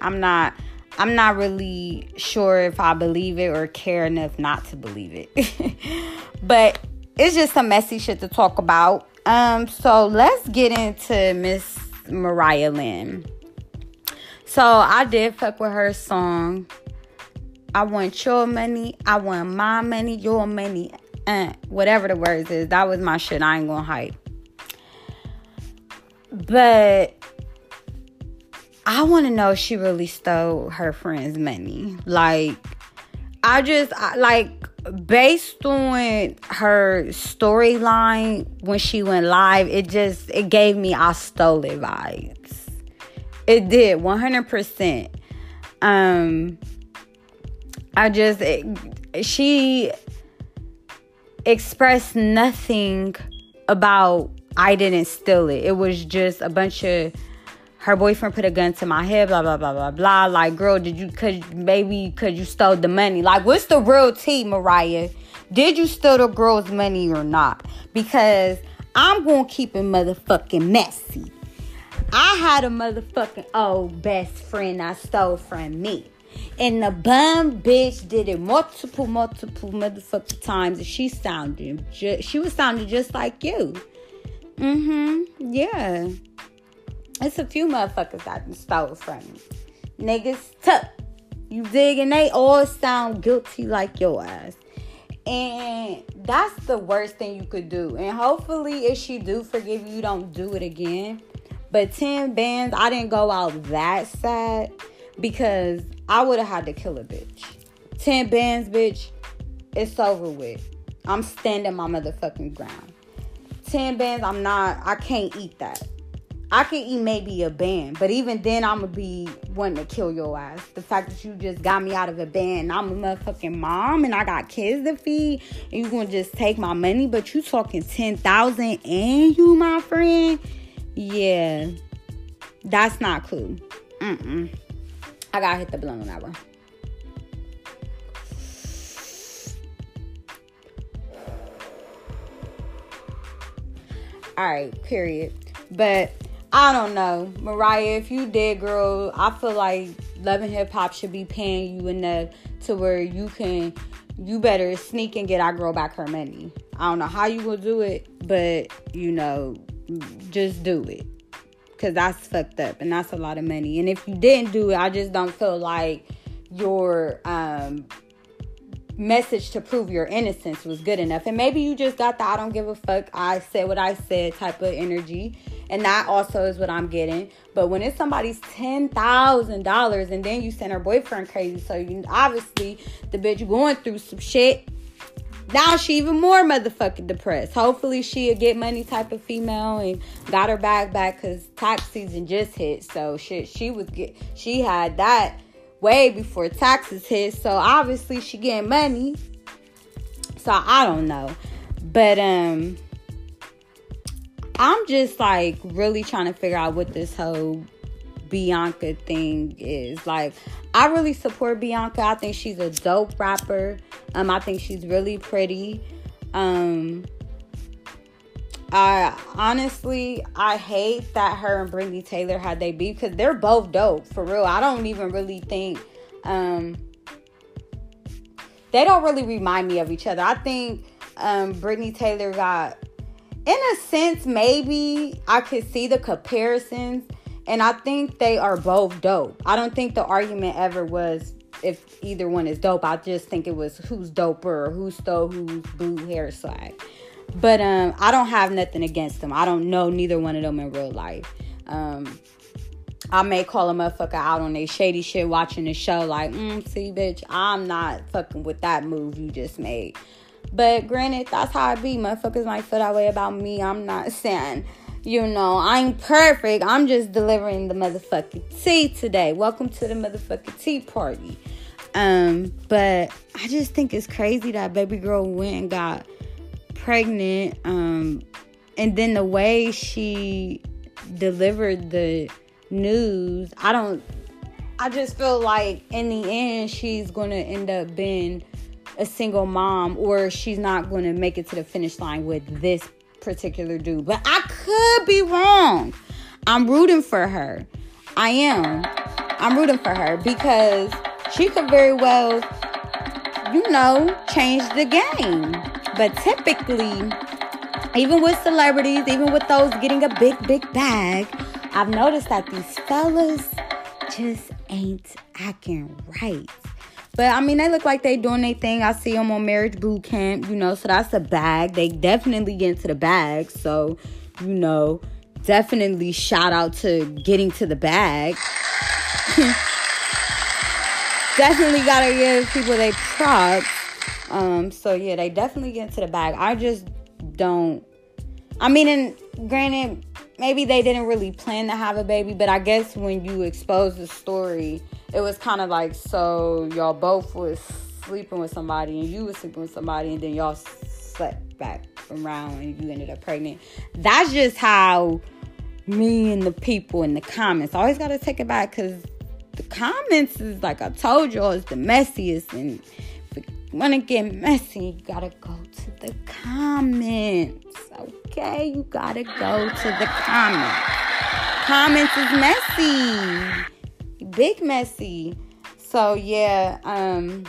I'm not... I'm not really sure if I believe it or care enough not to believe it. But it's just some messy shit to talk about. Um, so let's get into Miss Mariah Lynn. So I did fuck with her song. I want your money. I want my money. Your money. Uh, whatever the words is. That was my shit. I ain't gonna hype. But... I want to know if she really stole her friend's money. Like, I just, I, like, based on her storyline when she went live, it just, it gave me I stole it vibes. It did, one hundred percent. Um, I just, it, she expressed nothing about I didn't steal it. It was just a bunch of... Her boyfriend put a gun to my head, blah, blah, blah, blah, blah. Like, girl, did you, could, maybe, could you stole the money? Like, what's the real tea, Mariah? Did you steal the girl's money or not? Because I'm going to keep it motherfucking messy. I had a motherfucking old best friend I stole from me. And the bum bitch did it multiple, multiple motherfucking times. And she sounded, ju- she was sounding just like you. Mm-hmm. Yeah. It's a few motherfuckers I done stole from me. Niggas took. You dig? And they all sound guilty like your ass. And that's the worst thing you could do. And hopefully if she do forgive you, you don't do it again. But ten bands, I didn't go out that sad. Because I would have had to kill a bitch. ten bands, bitch. It's over with. I'm standing my motherfucking ground. ten bands, I'm not. I can't eat that. I could eat maybe a band, but even then, I'm going to be wanting to kill your ass. The fact that you just got me out of a band, I'm a motherfucking mom, and I got kids to feed, and you going to just take my money, but you talking ten thousand dollars and you, my friend? Yeah. That's not cool. Mm-mm. I got to hit the blunt on that one. All right, period. But... I don't know. Mariah, if you did, girl, I feel like Love and Hip Hop should be paying you enough to where you can, you better sneak and get our girl back her money. I don't know how you gonna do it, but, you know, just do it. Because that's fucked up, and that's a lot of money. And if you didn't do it, I just don't feel like your um, message to prove your innocence was good enough. And maybe you just got the I don't give a fuck, I said what I said type of energy. And that also is what I'm getting. But when it's somebody's ten thousand dollars and then you send her boyfriend crazy. So you, obviously the bitch going through some shit. Now she even more motherfucking depressed. Hopefully she'll get money type of female and got her bag back because tax season just hit. So shit, she was get, she had that way before taxes hit. So obviously she getting money. So I don't know. But, um... I'm just, like, really trying to figure out what this whole Bianca thing is. Like, I really support Bianca. I think she's a dope rapper. Um, I think she's really pretty. Um, I honestly, I hate that her and Brittany Taylor had they beef because they're both dope, for real. I don't even really think... Um, they don't really remind me of each other. I think um, Brittany Taylor got... In a sense, maybe I could see the comparisons, and I think they are both dope. I don't think the argument ever was if either one is dope. I just think it was who's doper or who stole whose blue hair swag. But um, I don't have nothing against them. I don't know neither one of them in real life. Um, I may call a motherfucker out on their shady shit watching the show like, mm, see, bitch, I'm not fucking with that move you just made. But granted, that's how it be. Motherfuckers might feel that way about me. I'm not saying, you know, I'm perfect. I'm just delivering the motherfucking tea today. Welcome to the motherfucking tea party. Um, but I just think it's crazy that baby girl went and got pregnant. Um, And then the way she delivered the news, I don't, I just feel like in the end, she's going to end up being a single mom, or she's not going to make it to the finish line with this particular dude. But I could be wrong. I'm rooting for her. I am. I'm rooting for her because she could very well, you know, change the game. But typically, even with celebrities, even with those getting a big, big bag, I've noticed that these fellas just ain't acting right. But, I mean, they look like they doing their thing. I see them on Marriage Boot Camp, you know, so that's a bag. They definitely get into the bag. So, you know, definitely shout out to getting to the bag. Definitely gotta give people their props. Um, so, yeah, they definitely get into the bag. I just... don't I mean and granted, maybe they didn't really plan to have a baby, but I guess when you expose the story, it was kind of like, so y'all both was sleeping with somebody and you was sleeping with somebody and then y'all slept back around and you ended up pregnant. That's just how me and the people in the comments, I always gotta take it back, because the comments is, like I told y'all, is the messiest, and wanna get messy, you gotta go to the comments. Okay, you gotta go to the comments. Comments is messy. Big messy. So yeah, um,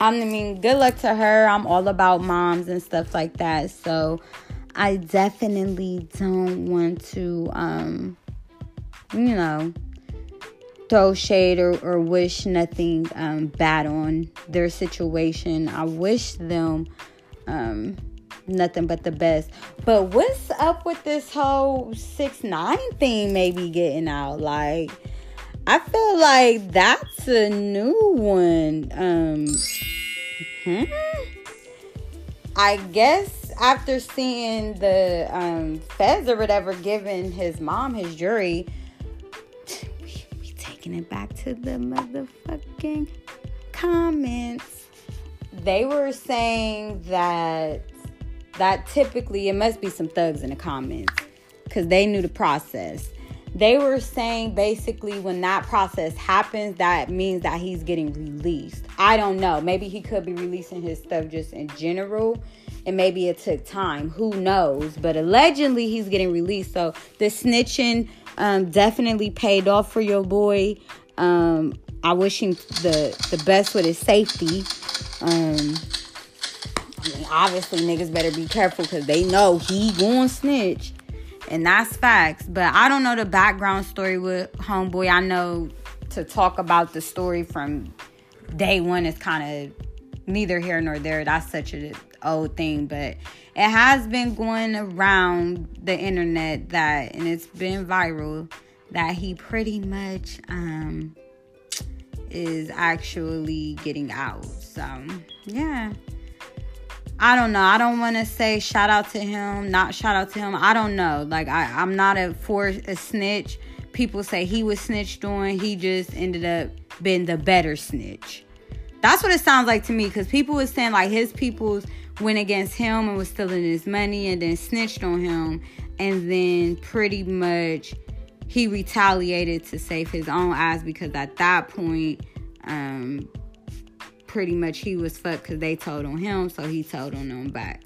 I mean, good luck to her. I'm all about moms and stuff like that. So I definitely don't want to um, you know, throw shade or, or wish nothing um, bad on their situation. I wish them um, nothing but the best. But what's up with this whole six nine thing maybe getting out? Like, I feel like that's a new one. Um, hmm? I guess after seeing the um, feds or whatever giving his mom his jury, it back to the motherfucking comments, they were saying that that typically it must be some thugs in the comments because they knew the process. They were saying basically when that process happens, that means that he's getting released. I don't know, maybe he could be releasing his stuff just in general, and maybe it took time, who knows, but allegedly he's getting released. So the snitching Um, definitely paid off for your boy. Um, I wish him the, the best with his safety. Um, I mean, obviously, niggas better be careful because they know he gon' snitch. And that's facts. But I don't know the background story with homeboy. I know to talk about the story from day one is kind of neither here nor there. That's such an old thing. But it has been going around the internet that, and it's been viral, that he pretty much um, is actually getting out. So, yeah. I don't know. I don't want to say shout out to him, not shout out to him. I don't know. Like, I, I'm not a, for a snitch. People say he was snitched on. He just ended up being the better snitch. That's what it sounds like to me, because people was saying, like, his people's went against him and was stealing his money and then snitched on him, and then pretty much he retaliated to save his own ass, because at that point um pretty much he was fucked because they told on him, so he told on them back.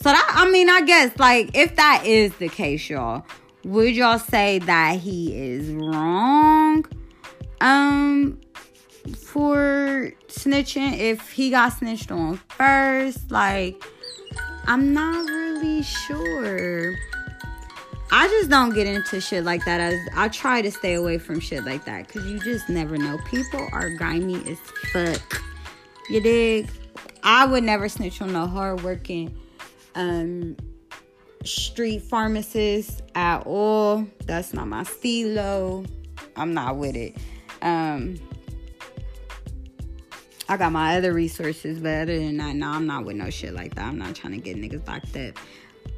So that, I mean, I guess, like, if that is the case, y'all, would y'all say that he is wrong um for snitching if he got snitched on first? Like, I'm not really sure. I just don't get into shit like that. As I try to stay away from shit like that, because you just never know. People are grimy as fuck. You dig? I would never snitch on a hard-working um, street pharmacist at all. That's not my stilo. I'm not with it. Um... I got my other resources, but other than that, no, I'm not with no shit like that. I'm not trying to get niggas locked up.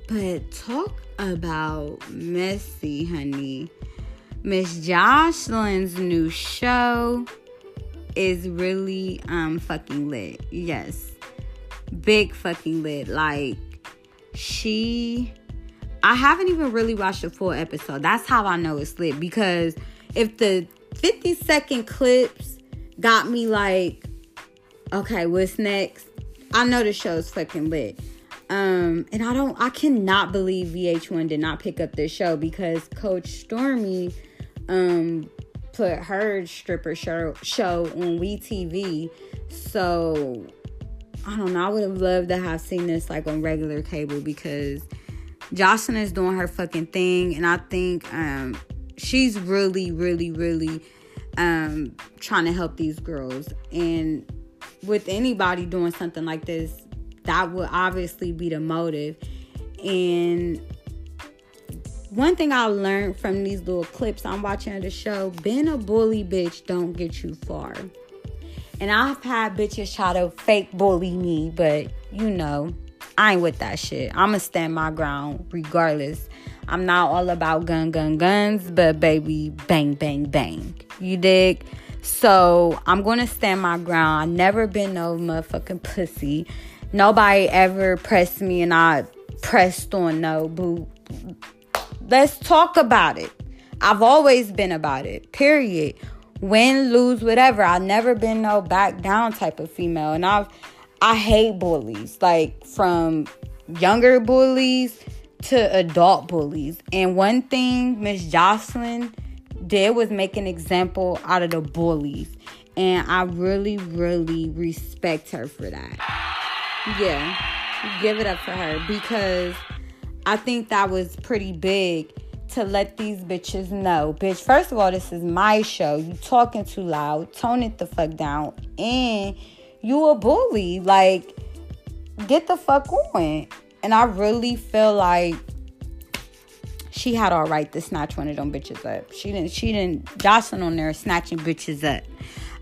But talk about messy, honey. Miss Jocelyn's new show is really um fucking lit. Yes. Big fucking lit. Like, she... I haven't even really watched a full episode. That's how I know it's lit, because if the fifty second clips got me like, okay, what's next? I know the show's fucking lit. Um, and I don't, I cannot believe V H one did not pick up this show, because Coach Stormy, um, put her stripper show, show on WeTV. So I don't know. I would have loved to have seen this like on regular cable, because Jocelyn is doing her fucking thing. And I think, um, she's really, really, really, um, trying to help these girls. And with anybody doing something like this, that would obviously be the motive. And one thing I learned from these little clips I'm watching of the show, being a bully bitch don't get you far. And I've had bitches try to fake bully me, but you know, I ain't with that shit. I'ma stand my ground regardless. I'm not all about gun, gun, guns, but baby, bang, bang, bang. You dig? So I'm gonna stand my ground. I never been no motherfucking pussy. Nobody ever pressed me, and I pressed on no boo. Let's talk about it. I've always been about it, period. Win, lose, whatever. I've never been no back down type of female. And I've, I hate bullies, like from younger bullies to adult bullies. And one thing Miss Jocelyn did was make an example out of the bullies. And I really, really respect her for that. Yeah, give it up for her, because I think that was pretty big to let these bitches know. Bitch, first of all, this is my show. You talking too loud. Tone it the fuck down. And you a bully. Like, get the fuck on. And I really feel like she had all right to snatch one of them bitches up. She didn't, she didn't, Jocelyn on there snatching bitches up.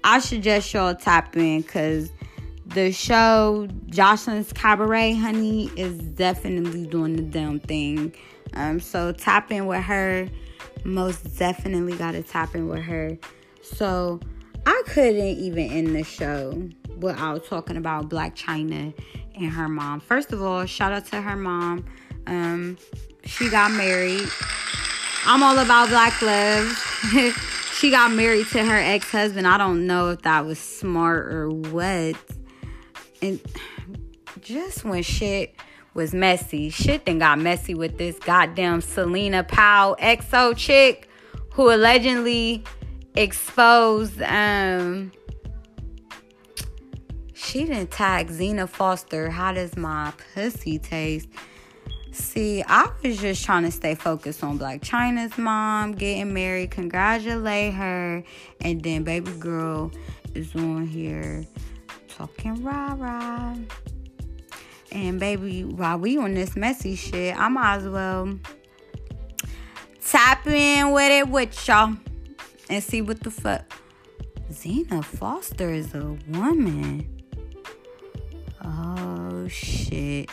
I suggest y'all tap in, because the show, Jocelyn's Cabaret, honey, is definitely doing the damn thing. Um, so tap in with her. Most definitely gotta tap in with her. So I couldn't even end the show without talking about Blac Chyna and her mom. First of all, shout out to her mom. Um, she got married. I'm all about Black love. She got married to her ex-husband. I don't know if that was smart or what. And just when shit was messy, shit then got messy with this goddamn Selena Powell X O chick who allegedly exposed, um, she didn't tag Zena Foster. How does my pussy taste? See, I was just trying to stay focused on Blac Chyna's mom getting married, congratulate her, and then baby girl is on here talking rah-rah. And baby, while we on this messy shit, I might as well tap in with it with y'all and see what the fuck. Zena Foster is a woman. Oh, shit.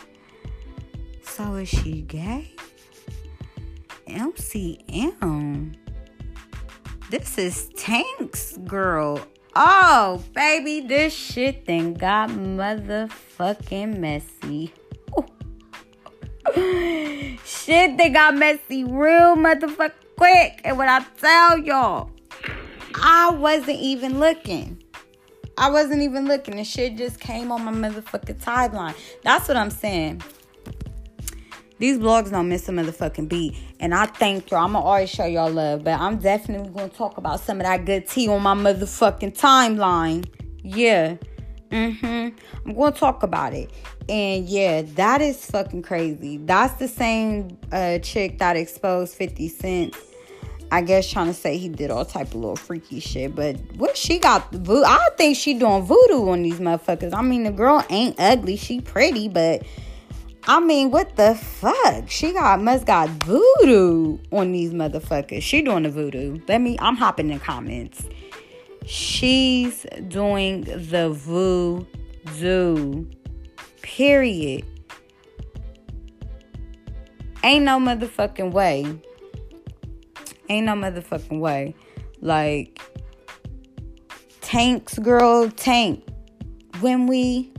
So is she gay? M C M. This is Tank's girl. Oh, baby, this shit then got motherfucking messy. Shit then got messy real motherfucking quick. And when I tell y'all, I wasn't even looking. I wasn't even looking. The shit just came on my motherfucking timeline. That's what I'm saying. These blogs don't miss a motherfucking beat. And I thank y'all. I'm going to always show y'all love. But I'm definitely going to talk about some of that good tea on my motherfucking timeline. Yeah. Mm-hmm. I'm going to talk about it. And yeah, that is fucking crazy. That's the same uh, chick that exposed fifty cent. I guess trying to say he did all type of little freaky shit. But what she got? Vo- I think she doing voodoo on these motherfuckers. I mean, the girl ain't ugly. She pretty, but I mean, what the fuck? She got must got voodoo on these motherfuckers. She doing the voodoo. Let me, I'm hopping in the comments. She's doing the voodoo. Period. Ain't no motherfucking way. Ain't no motherfucking way. Like, Tank's girl, Tank. When we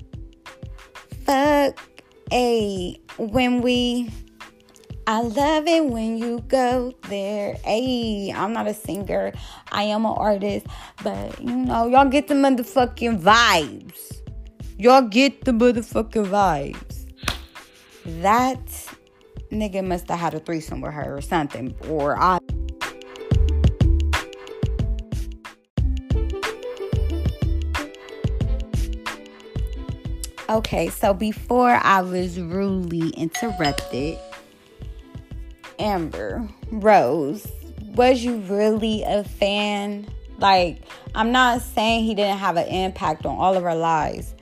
fuck. Hey, when we I love it when you go there. Hey, I'm not a singer. I am an artist. But, you know, y'all get the motherfucking vibes. Y'all get the motherfucking vibes. That nigga must have had a threesome with her or something. Or I... Okay, so before I was rudely interrupted, Amber Rose, was you really a fan? Like, I'm not saying he didn't have an impact on all of our lives.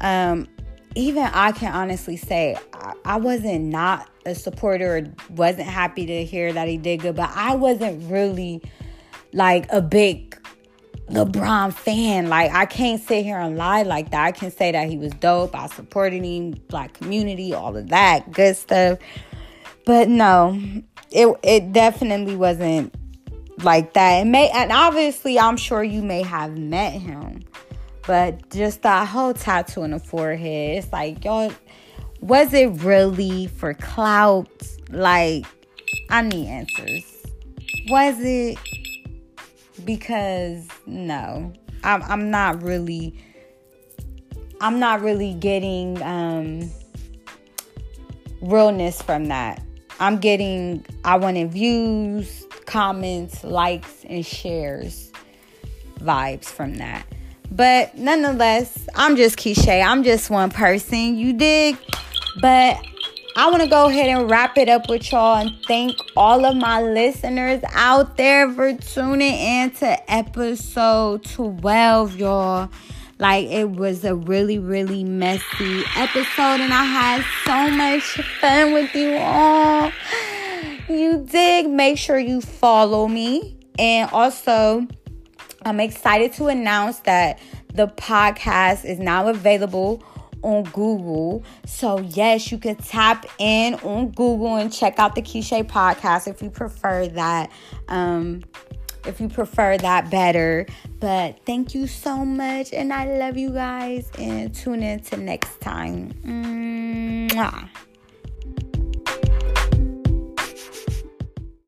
Um, even I can honestly say I, I wasn't not a supporter, or wasn't happy to hear that he did good, but I wasn't really like a big LeBron fan. Like, I can't sit here and lie like that. I can say that he was dope. I supported him, Black community, all of that good stuff. But no, it it definitely wasn't like that. It may, and obviously, I'm sure you may have met him, but just that whole tattoo on the forehead. It's like, y'all, was it really for clout? Like, I need answers. Was it? Because no, I'm, I'm not really, I'm not really getting um, realness from that. I'm getting, I wanted views, comments, likes, and shares vibes from that. But nonetheless, I'm just Keisha. I'm just one person, you dig? But I want to go ahead and wrap it up with y'all and thank all of my listeners out there for tuning in to episode twelve, y'all. Like, it was a really, really messy episode, and I had so much fun with you all. You dig? Make sure you follow me. And also, I'm excited to announce that the podcast is now available on Google. So yes, you can tap in on Google and check out the Keisha podcast if you prefer that, um if you prefer that better. But thank you so much, and I love you guys, and tune in to next time. Mwah.